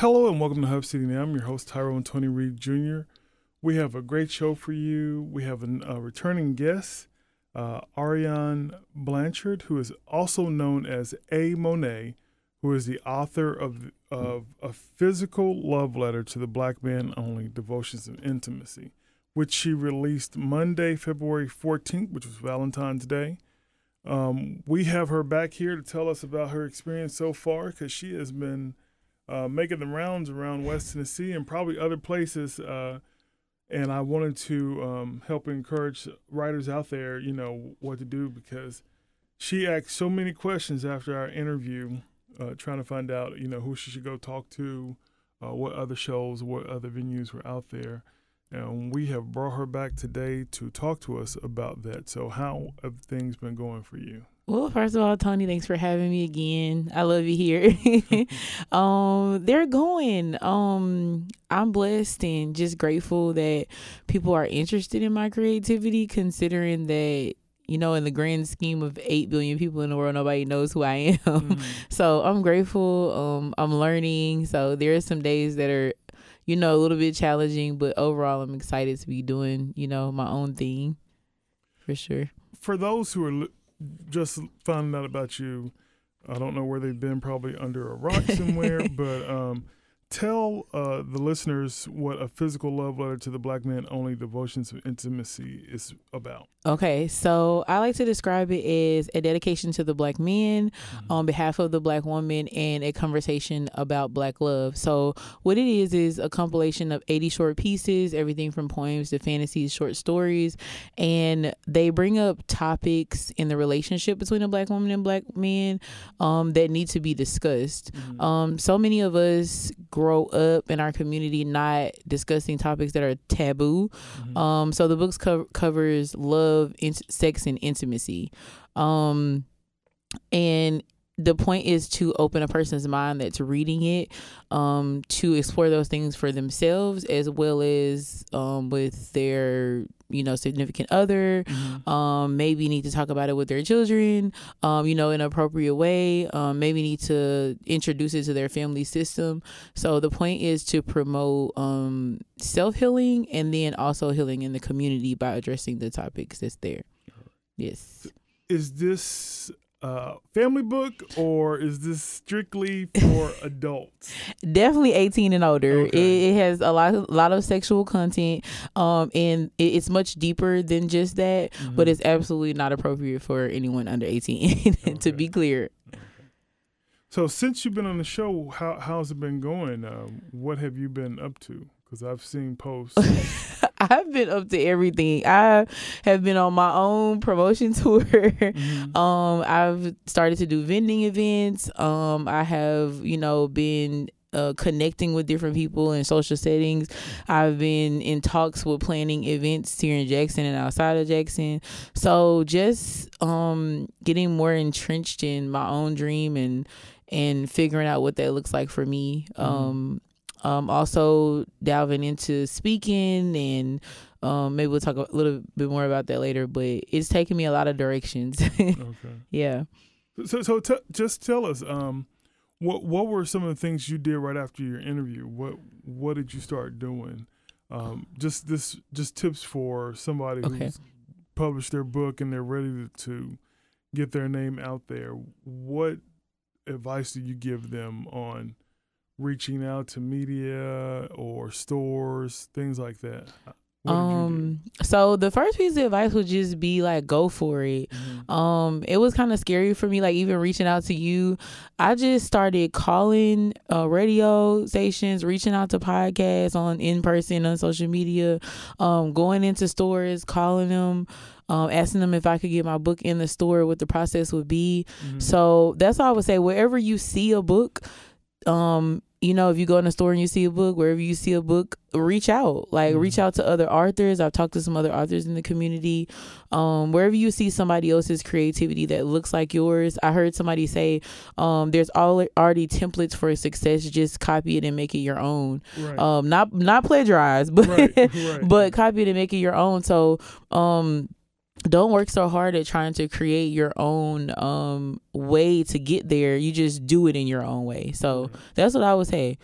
Hello and welcome to Hub City Now. I'm your host, Tyrone Tony Reed Jr. We have a great show for you. We have a returning guest, Aurion Blanchard, who is also known as A. Monae, who is the author of A Physical Love Letter to the Black Man Only: Devotions of Intimacy, which she released Monday, February 14th, which was Valentine's Day. We have her back here to tell us about her experience so far, because she has been making the rounds around West Tennessee and probably other places. And I wanted to help encourage writers out there, you know, what to do, because she asked so many questions after our interview, trying to find out, you know, who she should go talk to, what other shows, what other venues were out there. And we have brought her back today to talk to us about that. So how have things been going for you? Well, first of all, Tony, thanks for having me again. I love you here. They're going. I'm blessed and just grateful that people are interested in my creativity, considering that, you know, in the grand scheme of 8 billion people in the world, nobody knows who I am. So I'm grateful. I'm learning. So there are some days that are, you know, a little bit challenging, but overall I'm excited to be doing, you know, my own thing for sure. For those who are just finding out about you, I don't know where they've been, probably under a rock somewhere, but tell the listeners what A Physical Love Letter to the Black Man Only: Devotions of Intimacy is about. Okay, so I like to describe it as a dedication to the Black man on behalf of the Black woman, and a conversation about Black love. So what it is a compilation of 80 short pieces, everything from poems to fantasies, short stories, and they bring up topics in the relationship between a Black woman and Black man that need to be discussed. So many of us grow up in our community not discussing topics that are taboo. So the book covers love, sex, and intimacy, and the point is to open a person's mind that's reading it to explore those things for themselves, as well as with their, you know, significant other. Maybe need to talk about it with their children, you know, in an appropriate way. Maybe need to introduce it to their family system. So the point is to promote self-healing, and then also healing in the community by addressing the topics that's there. Yes. Is this family book, or is this strictly for adults? Definitely 18 and older. Okay. It has a lot of sexual content, and it's much deeper than just that. But it's absolutely not appropriate for anyone under 18. To be clear. So since you've been on the show, how's it been going? What have you been up to? Because I've seen posts. I've been up to everything. I have been on my own promotion tour. I've started to do vending events. I have, you know, been connecting with different people in social settings. I've been in talks with planning events here in Jackson and outside of Jackson. So just getting more entrenched in my own dream and figuring out what that looks like for me. Also delving into speaking, and maybe we'll talk a little bit more about that later, but it's taken me a lot of directions. Okay. Yeah. So just tell us, what were some of the things you did right after your interview? What did you start doing? Just tips for somebody who's published their book and they're ready to get their name out there. What advice do you give them on reaching out to media or stores, things like that? So the first piece of advice would just be like, go for it. It was kind of scary for me, like even reaching out to you. I just started calling radio stations, reaching out to podcasts in person, on social media, going into stores, calling them, asking them if I could get my book in the store, what the process would be. So that's all I would say. Wherever you see a book, you know, if you go in a store and you see a book, wherever you see a book, reach out. Like, reach out to other authors. I've talked to some other authors in the community. Wherever you see somebody else's creativity that looks like yours. I heard somebody say, there's already templates for success. Just copy it and make it your own. Right. Not plagiarize, but but copy it and make it your own. So don't work so hard at trying to create your own way to get there. You just do it in your own way. So that's what I would say.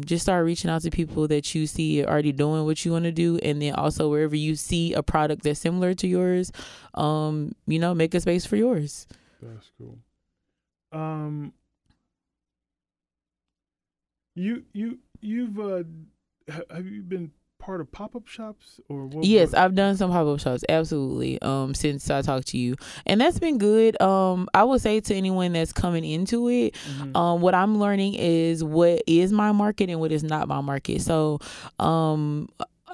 Just start reaching out to people that you see are already doing what you want to do. And then also wherever you see a product that's similar to yours, you know, make a space for yours. That's cool. Have you been part of pop-up shops or what? Yes, I've done some pop-up shops, absolutely, since I talked to you, and that's been good. I would say to anyone that's coming into it, mm-hmm. What I'm learning is what is my market and what is not my market. So I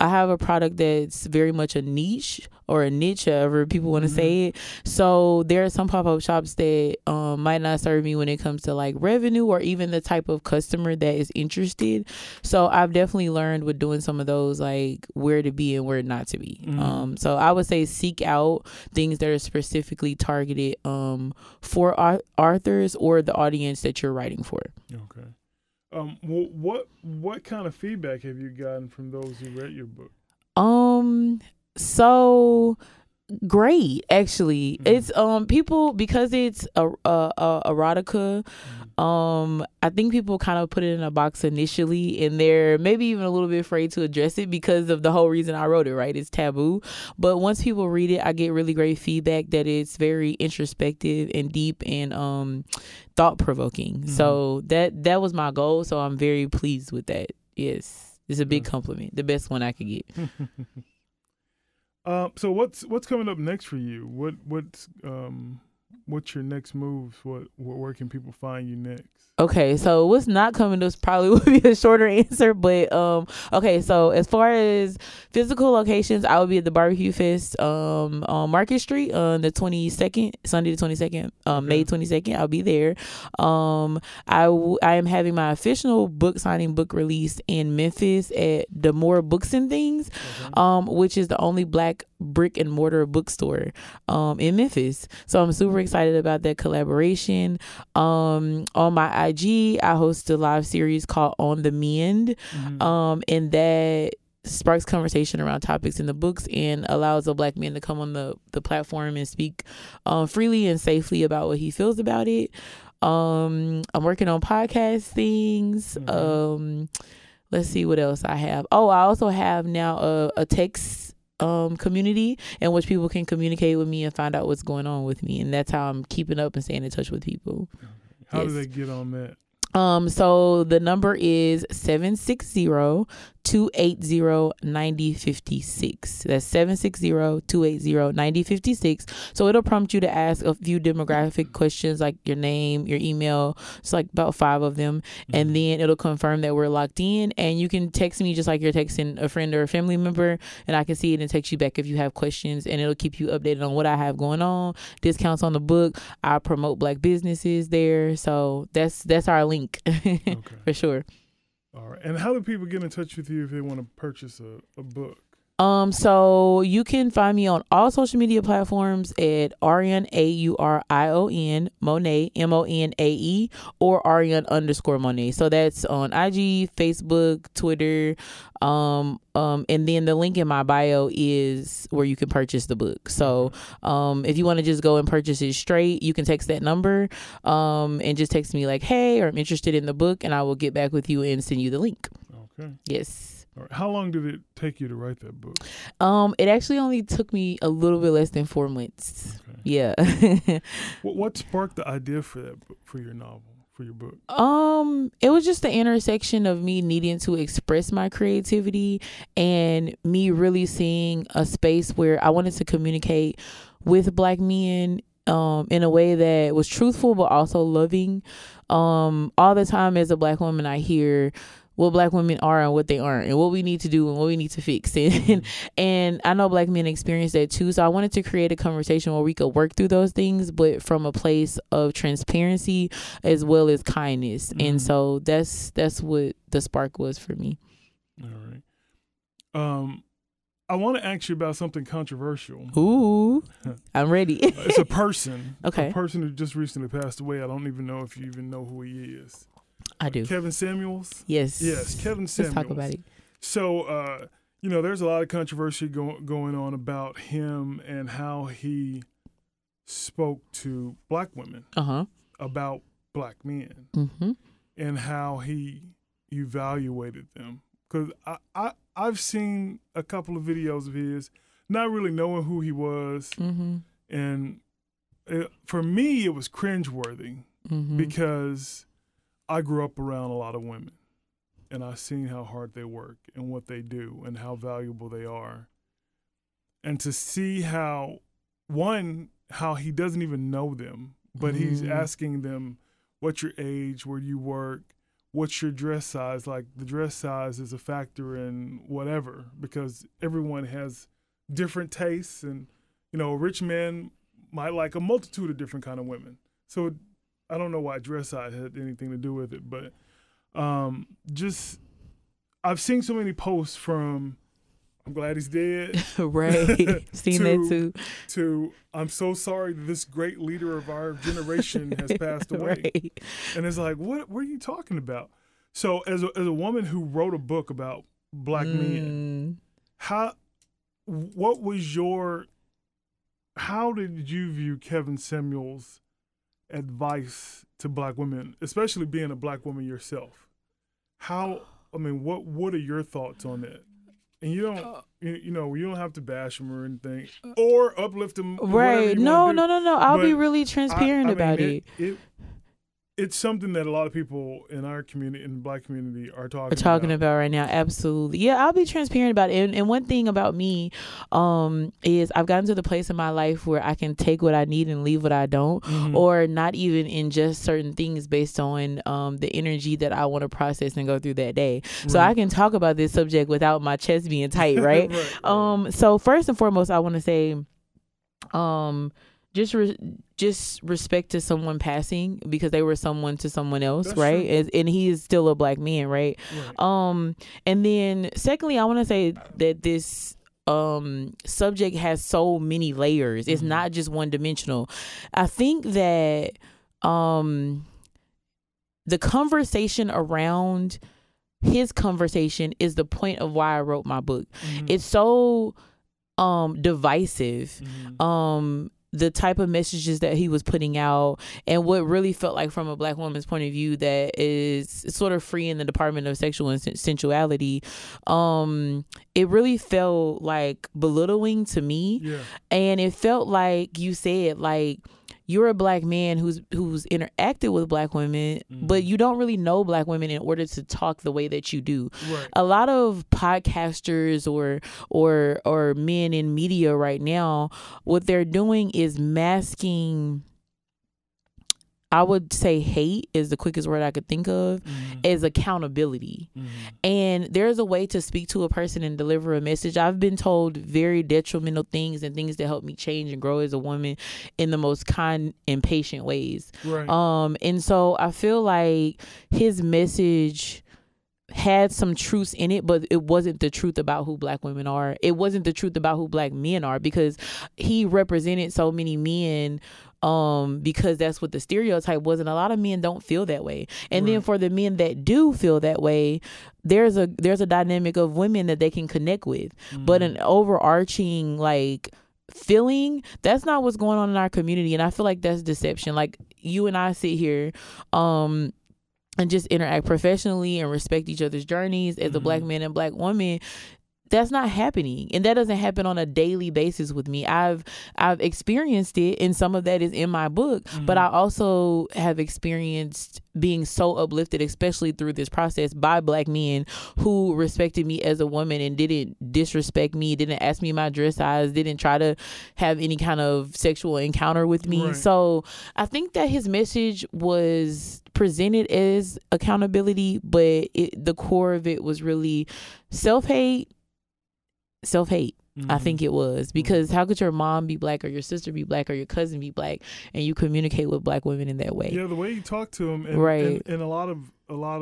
have a product that's very much a niche, or a niche, however people want to mm-hmm. say it. So there are some pop-up shops that might not serve me when it comes to like revenue or even the type of customer that is interested. So I've definitely learned with doing some of those, like where to be and where not to be. Mm-hmm. So I would say seek out things that are specifically targeted for authors or the audience that you're writing for. Okay. What kind of feedback have you gotten from those who read your book? So great, actually. Mm-hmm. It's people, because it's a erotica. Mm-hmm. I think people kind of put it in a box initially, and they're maybe even a little bit afraid to address it because of the whole reason I wrote it, right? It's taboo. But once people read it, I get really great feedback that it's very introspective and deep and thought-provoking. Mm-hmm. So that was my goal, so I'm very pleased with that. Yes, it's a big compliment, the best one I could get. So what's coming up next for you? What's your next moves? Where can people find you next? Okay, so what's not coming up probably would be a shorter answer, but okay, so as far as physical locations, I will be at the Barbecue Fest on Market Street on the 22nd, Sunday the 22nd, May 22nd. I'll be there. I am having my official book signing, book release in Memphis at the Moore Books and Things, which is the only black brick and mortar bookstore in Memphis. So I'm super excited about that collaboration. On my IG, I host a live series called On the Mend, and that sparks conversation around topics in the books and allows a black man to come on the platform and speak freely and safely about what he feels about it. I'm working on podcast things. Let's see what else I have. I also have now a text community in which people can communicate with me and find out what's going on with me, and that's how I'm keeping up and staying in touch with people. How do they get on that? So the number is 760-280-9056. That's 760-280-9056. So it'll prompt you to ask a few demographic questions, like your name, your email. It's like about 5 of them. And then it'll confirm that we're locked in. And you can text me just like you're texting a friend or a family member. And I can see it and text you back if you have questions. And it'll keep you updated on what I have going on, discounts on the book. I promote black businesses there. So that's our link. Okay. For sure. All right. And how do people get in touch with you if they want to purchase a book? So you can find me on all social media platforms at Aurion, Aurion, Monae, Monae, or Aurion _Monae. So that's on IG, Facebook, Twitter, and then the link in my bio is where you can purchase the book. So if you want to just go and purchase it straight, you can text that number and just text me like, hey, or I'm interested in the book, and I will get back with you and send you the link. Okay. Yes. How long did it take you to write that book? It actually only took me a little bit less than 4 months. Okay. Yeah. What sparked the idea for that book, for your novel, for your book? It was just the intersection of me needing to express my creativity and me really seeing a space where I wanted to communicate with black men in a way that was truthful but also loving. All the time as a black woman, I hear what black women are and what they aren't, and what we need to do and what we need to fix. And I know black men experience that too. So I wanted to create a conversation where we could work through those things, but from a place of transparency as well as kindness. Mm-hmm. And so that's what the spark was for me. All right. I want to ask you about something controversial. Ooh, I'm ready. It's a person. Okay. A person who just recently passed away. I don't even know if you even know who he is. I do. Kevin Samuels? Yes. Yes, Kevin Samuels. Let's talk about it. So, you know, there's a lot of controversy going on about him and how he spoke to black women about black men and how he evaluated them? Because I've seen a couple of videos of his, not really knowing who he was. Mm-hmm. And for me, it was cringeworthy mm-hmm. because I grew up around a lot of women. And I've seen how hard they work and what they do and how valuable they are. And to see how, one, how he doesn't even know them, but mm-hmm. he's asking them, what's your age, where do you work, what's your dress size? Like, the dress size is a factor in whatever, because everyone has different tastes. And, you know, a rich man might like a multitude of different kind of women. So I don't know why dress size had anything to do with it, but... I've seen so many posts from, I'm glad he's dead. Right. Seen that too. To, I'm so sorry that this great leader of our generation has passed away. Right. And it's like, what are you talking about? So as a woman who wrote a book about black men, how did you view Kevin Samuels' advice to black women, especially being a black woman yourself? What are your thoughts on that? And you don't, you don't have to bash them or anything, or uplift them. Right? No. I'll be really transparent about it. It's something that a lot of people in our community, in the black community, are talking about right now. Absolutely. Yeah, I'll be transparent about it. And one thing about me is I've gotten to the place in my life where I can take what I need and leave what I don't, mm-hmm. or not even ingest certain things based on the energy that I want to process and go through that day. Right. So I can talk about this subject without my chest being tight, right? Right. So first and foremost, I want to say... Just respect to someone passing, because they were someone to someone else. That's right. And he is still a black man. Right. And then secondly, I want to say that this subject has so many layers. It's mm-hmm. not just one dimensional. I think that the conversation around his conversation is the point of why I wrote my book. Mm-hmm. It's so divisive. Mm-hmm. The type of messages that he was putting out, and what really felt like from a black woman's point of view that is sort of free in the department of sexual and sensuality, it really felt like belittling to me. Yeah. And it felt like you said, like, you're a black man who's interacted with black women, mm-hmm. but you don't really know black women in order to talk the way that you do. Right. A lot of podcasters or men in media right now, what they're doing is masking, I would say hate is the quickest word I could think of, mm-hmm. as accountability. Mm-hmm. And there's a way to speak to a person and deliver a message. I've been told very detrimental things and things that help me change and grow as a woman in the most kind and patient ways. Right. And so I feel like his message had some truths in it, but it wasn't the truth about who black women are. It wasn't the truth about who black men are, because he represented so many men because that's what the stereotype was, and a lot of men don't feel that way. And Right. Then for the men that do feel that way, there's a dynamic of women that they can connect with, mm-hmm. but an overarching like feeling, that's not what's going on in our community. And I feel like that's deception. Like, you and I sit here and just interact professionally and respect each other's journeys as mm-hmm. a black man and black woman. That's not happening. And that doesn't happen on a daily basis with me. I've experienced it, and some of that is in my book, mm-hmm. but I also have experienced being so uplifted, especially through this process, by black men who respected me as a woman and didn't disrespect me, didn't ask me my dress size, didn't try to have any kind of sexual encounter with me. Right. So I think that his message was presented as accountability, but the core of it was really self-hate. Mm-hmm. I think it was, because how could your mom be black, or your sister be black, or your cousin be black, and you communicate with black women in that way? Yeah, the way you talk to them, and a lot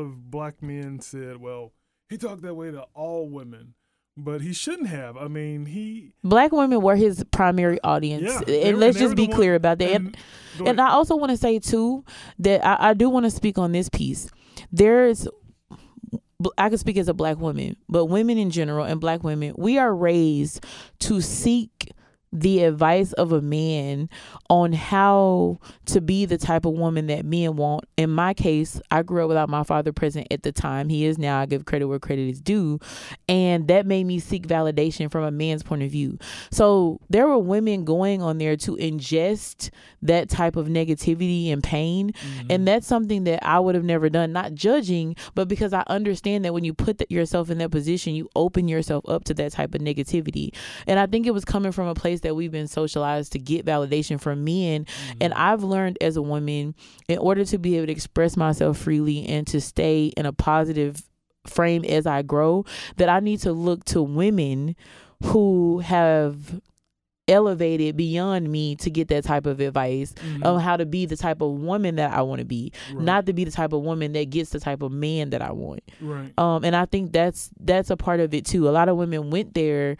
of black men said, well, he talked that way to all women, but he shouldn't have. I mean, black women were his primary audience, and let's just be clear about that. And I also want to say too that I do want to speak on this piece. I can speak as a black woman, but women in general and black women, we are raised to seek the advice of a man on how to be the type of woman that men want. In my case, I grew up without my father present at the time. He is now. I give credit where credit is due. And that made me seek validation from a man's point of view. So there were women going on there to ingest that type of negativity and pain. Mm-hmm. And that's something that I would have never done, not judging, but because I understand that when you put yourself in that position, you open yourself up to that type of negativity. And I think it was coming from a place that we've been socialized to get validation from men. Mm-hmm. And I've learned as a woman, in order to be able to express myself freely and to stay in a positive frame as I grow, that I need to look to women who have elevated beyond me to get that type of advice mm-hmm. on how to be the type of woman that I want to be, right. Not to be the type of woman that gets the type of man that I want. Right. And I think that's a part of it too. A lot of women went there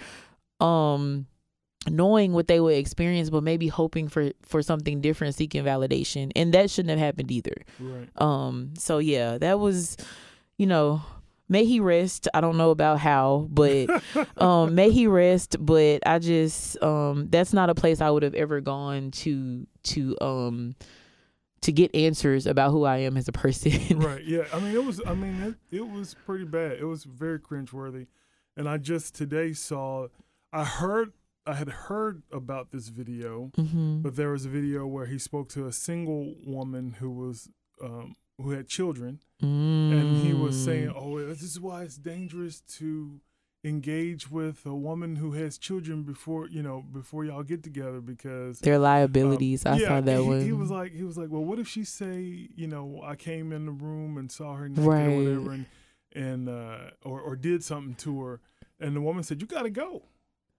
knowing what they would experience, but maybe hoping for something different, seeking validation. And that shouldn't have happened either. Right. So yeah, that was, you know, may he rest. I don't know about how, but may he rest. But I just, that's not a place I would have ever gone to get answers about who I am as a person. Right. Yeah. I mean, it was pretty bad. It was very cringeworthy. And I just today I had heard about this video, mm-hmm. but there was a video where he spoke to a single woman who had children, and he was saying, "Oh, this is why it's dangerous to engage with a woman who has children before y'all get together because their liabilities." I saw that one. He was like, "Well, what if she say, I came in the room and saw her naked right. or whatever, and or did something to her," and the woman said, "You got to go."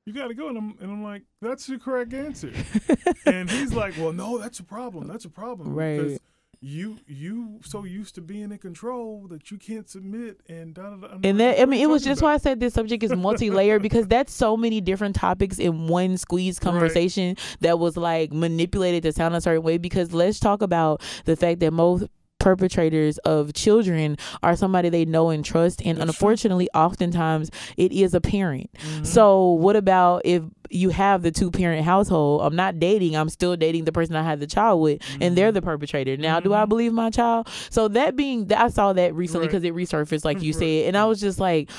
You got to go. And I'm like, that's the correct answer. And he's like, well, no, that's a problem. That's a problem. Right. Because you so used to being in control that you can't submit and da-da-da. And that, I mean, it was just why I said this subject is multi-layered because that's so many different topics in one squeeze conversation right. that was like manipulated to sound a certain way. Because let's talk about the fact that most perpetrators of children are somebody they know and trust, and that's unfortunately true. Oftentimes it is a parent. Mm-hmm. So what about if you have the two-parent household? I'm not dating, I'm still dating the person I had the child with, mm-hmm. and they're the perpetrator. Now mm-hmm. do I believe my child? So that being I saw that recently because right. it resurfaced like you right. said, and I was just like,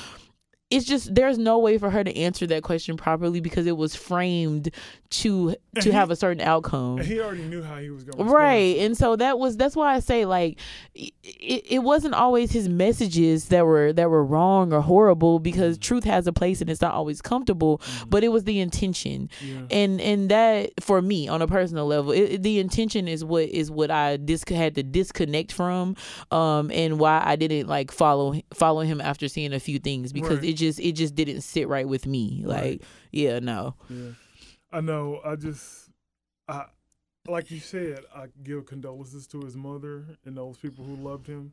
it's just there's no way for her to answer that question properly because it was framed to have a certain outcome. And he already knew how he was going to respond. Right. And so that's why I say like it wasn't always his messages that were wrong or horrible because mm-hmm. truth has a place and it's not always comfortable, mm-hmm. but it was the intention. Yeah. And that for me on a personal level, the intention is what I had to disconnect from and why I didn't like follow him after seeing a few things because right. It just didn't sit right with me. Like, right. yeah, no. Yeah. I know. I like you said, I give condolences to his mother and those people who loved him.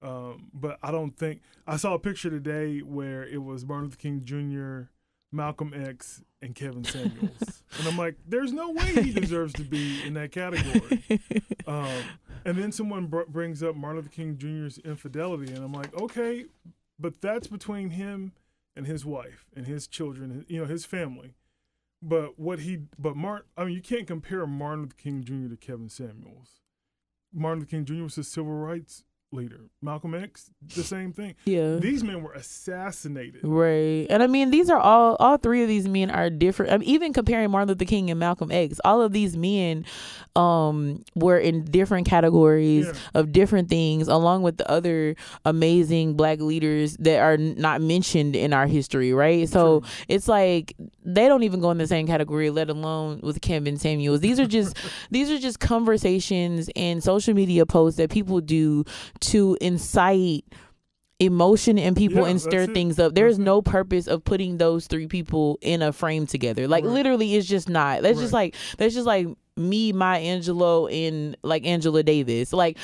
But I don't think I saw a picture today where it was Martin Luther King Jr., Malcolm X, and Kevin Samuels. And I'm like, there's no way he deserves to be in that category. And then someone brings up Martin Luther King Jr.'s infidelity. And I'm like, okay, but that's between him and his wife and his children, his family. But you can't compare Martin Luther King Jr. to Kevin Samuels. Martin Luther King Jr. was a civil rights leader. Malcolm X, the same thing. Yeah. These men were assassinated. Right. And I mean, these are all three of these men are different. I mean, even comparing Martin Luther King and Malcolm X, all of these men were in different categories yeah. of different things, along with the other amazing black leaders that are not mentioned in our history. Right. So true. It's like they don't even go in the same category, let alone with Kevin Samuels. These are just conversations and social media posts that people do to incite emotion in people and stir things up. There's no purpose of putting those three people in a frame together. Like right. literally it's just not. That's right. just like me, Maya Angelou, and like Angela Davis. Like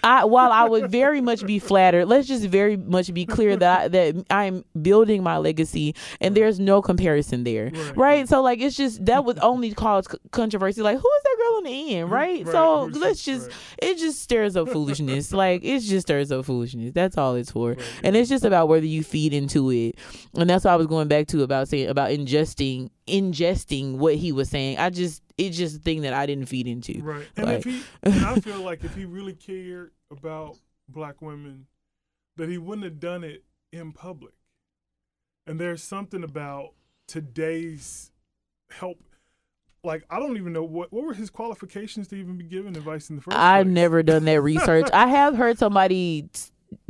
while I would very much be flattered, let's just very much be clear that I'm building my legacy and there's no comparison there. Right. So like it's just that would only cause controversy. Like who is that girl in the end, right? So let's just, it just stirs up foolishness. Like, it just stirs up foolishness. That's all it's for. Right. And it's just about whether you feed into it. And that's what I was going back to about saying, about ingesting what he was saying. It's just a thing that I didn't feed into. Right. And like, I feel like if he really cared about black women, that he wouldn't have done it in public. And there's something about today's help. Like, I don't even know what were his qualifications to even be given advice in the first place. I've never done that research. I have heard somebody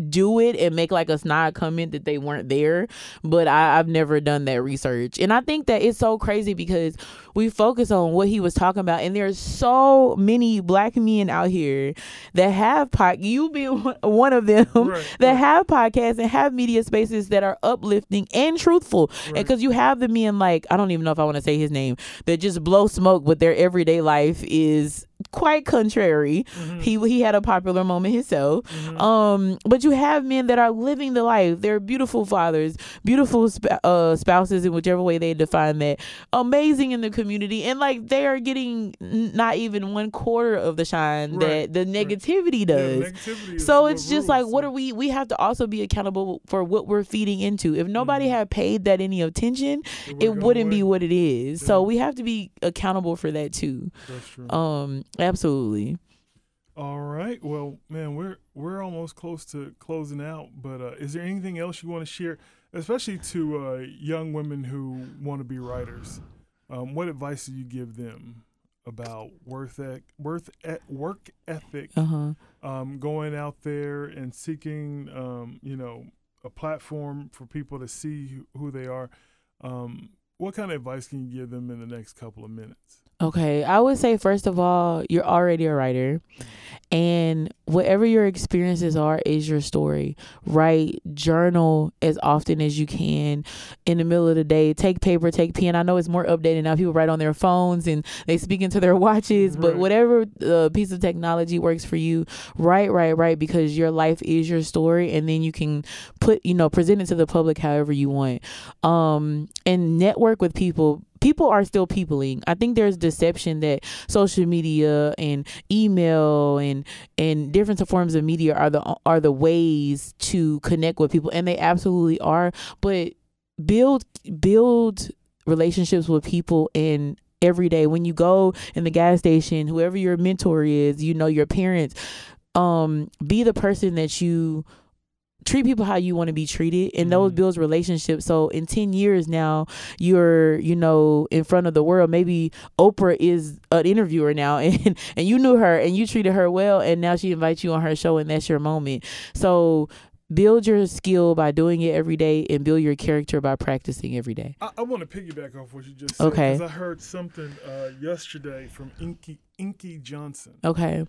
do it and make like a snide comment that they weren't there, but I've never done that research. And I think that it's so crazy because we focus on what he was talking about, and there's so many black men out here that have you being one of them, right, that have podcasts and have media spaces that are uplifting and truthful. Right. And because you have the men, like, I don't even know if I want to say his name, that just blow smoke, but their everyday life is quite contrary. Mm-hmm. He had a popular moment himself. Mm-hmm. But you have men that are living the life. They're beautiful fathers, beautiful spouses in whichever way they define that, amazing in the community, and like they are getting not even 1/4 of the shine that the negativity does. Yeah, negativity, so it's just rules. Like, what are we have to also be accountable for what we're feeding into. If nobody had paid that any attention, it wouldn't be what it is. Yeah. So we have to be accountable for that too. That's true. Absolutely. All right. Well, man, we're almost close to closing out, but is there anything else you want to share, especially to young women who want to be writers? What advice do you give them about work ethic, going out there and seeking, a platform for people to see who they are? What kind of advice can you give them in the next couple of minutes? Okay, I would say, first of all, you're already a writer, and whatever your experiences are is your story. Write, journal as often as you can in the middle of the day. Take paper, take pen. I know it's more updated now. People write on their phones and they speak into their watches, but whatever piece of technology works for you, write, because your life is your story, and then you can present it to the public however you want. And network with people. People are still peopling. I think there's deception that social media and email and different forms of media are the ways to connect with people, and they absolutely are. But build relationships with people and. Every day when you go in the gas station, whoever your mentor is, your parents, be the person that you treat people how you want to be treated, and those builds relationships. So in 10 years now, you're in front of the world. Maybe Oprah is an interviewer now, and you knew her and you treated her well, and now she invites you on her show, and that's your moment. So build your skill by doing it every day, and build your character by practicing every day. I want to piggyback off what you just said, because I heard something yesterday from Inky Johnson. Okay.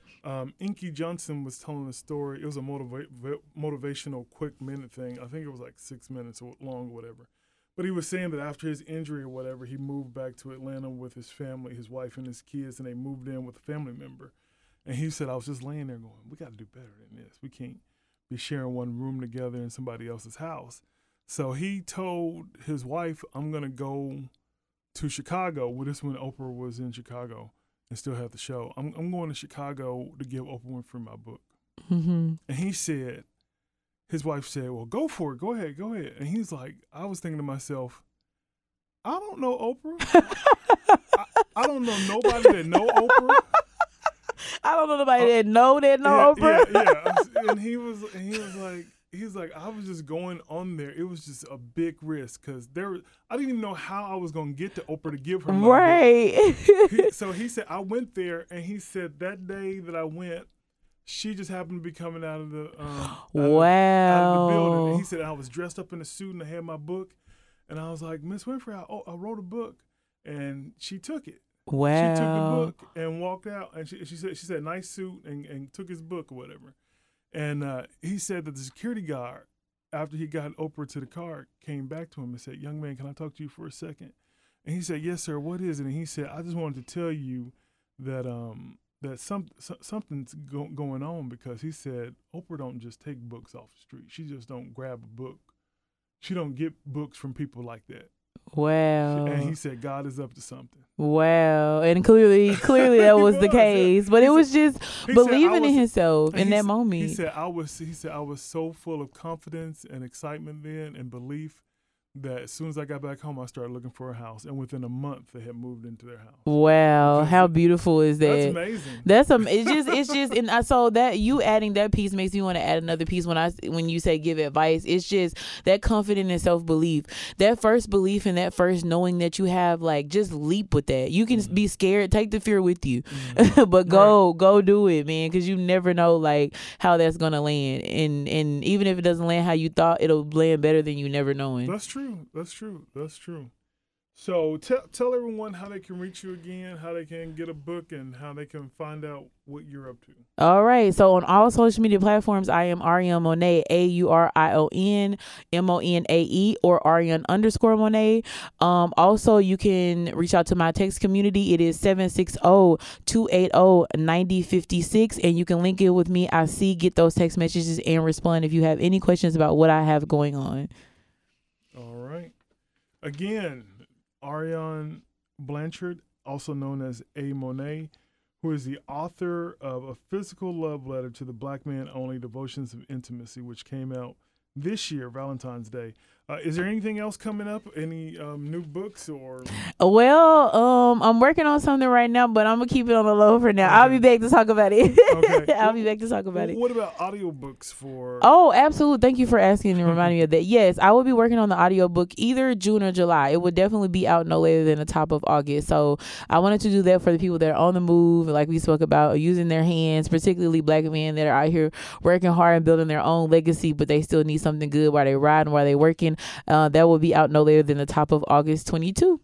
Inky Johnson was telling a story. It was a motivational quick minute thing. I think it was like 6 minutes long or whatever. But he was saying that after his injury or whatever, he moved back to Atlanta with his family, his wife and his kids, and they moved in with a family member. And he said, I was just laying there going, we got to do better than this. We can't be sharing one room together in somebody else's house. So he told his wife, I'm going to go to Chicago. Well, this is when Oprah was in Chicago and still had the show. I'm going to Chicago to give Oprah Winfrey my book. Mm-hmm. And he said, his wife said, well, go for it. Go ahead. And he's like, I was thinking to myself, I don't know Oprah. I don't know nobody that know Oprah. I don't know nobody that know Oprah. Yeah. And he was like, I was just going on there. It was just a big risk because I didn't even know how I was going to get to Oprah to give her my book. So he said, I went there, and he said that day that I went, she just happened to be coming out of the out of the building. And he said, I was dressed up in a suit and I had my book, and I was like, Miss Winfrey, I wrote a book, and she took it. Wow. She took the book and walked out, and she said nice suit, and took his book or whatever. And he said that the security guard, after he got Oprah to the car, came back to him and said, young man, can I talk to you for a second? And he said, yes, sir, what is it? And he said, I just wanted to tell you that that something's going on, because he said, Oprah don't just take books off the street. She just don't grab a book. She don't get books from people like that. Wow. And he said, God is up to something. Wow. And clearly that was the case. But it was just believing in himself in that moment. He said, I was so full of confidence and excitement then and belief that as soon as I got back home, I started looking for a house. And within a month, they had moved into their house. Wow. That's, how beautiful is that? That's amazing. It's just, and I saw that you adding that piece makes me want to add another piece when you say give advice. It's just that confidence and self-belief, that first belief and that first knowing that you have, like, just leap with that. You can mm-hmm. be scared. Take the fear with you, mm-hmm. but go do it, man. Cause you never know like how that's going to land. And even if it doesn't land how you thought, it'll land better than you never knowing. That's true. That's true. So tell everyone how they can reach you again, how they can get a book, and how they can find out what you're up to. All right. So on all social media platforms, I am Aurion Monae, Aurion Monae, or Aurion_Monae. Also, you can reach out to my text community. It is 760-280-9056, and you can link it with me. I see, get those text messages and respond if you have any questions about what I have going on. All right. Again, Aurion Blanchard, also known as A. Monae, who is the author of A Physical Love Letter to the Black Man Only: Devotions of Intimacy, which came out this year, Valentine's Day. Is there anything else coming up? Any new books or? Well, I'm working on something right now, but I'm going to keep it on the low for now. Okay. I'll be back to talk about it. Okay. I'll be back to talk about it. What about audiobooks for? Oh, absolutely. Thank you for asking and reminding me of that. Yes, I will be working on the audiobook either June or July. It would definitely be out no later than the top of August. So I wanted to do that for the people that are on the move, like we spoke about, using their hands, particularly Black men that are out here working hard and building their own legacy, but they still need something good while they riding, while they working. That will be out no later than the top of August 22.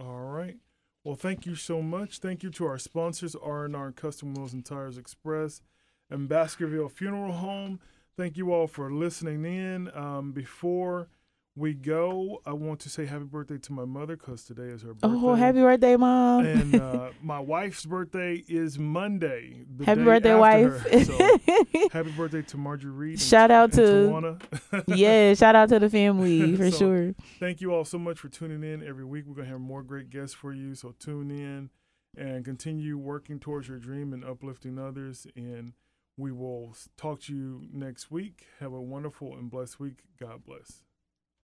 All right. Well, thank you so much. Thank you to our sponsors, R&R Custom Wheels and Tires Express and Baskerville Funeral Home. Thank you all for listening in. Before we go, I want to say happy birthday to my mother because today is her birthday. Oh, happy birthday, Mom. And my wife's birthday is Monday. Happy birthday, wife. So, happy birthday to Marjorie Reed. Shout out to the family for sure. Thank you all so much for tuning in every week. We're going to have more great guests for you. So tune in and continue working towards your dream and uplifting others. And we will talk to you next week. Have a wonderful and blessed week. God bless.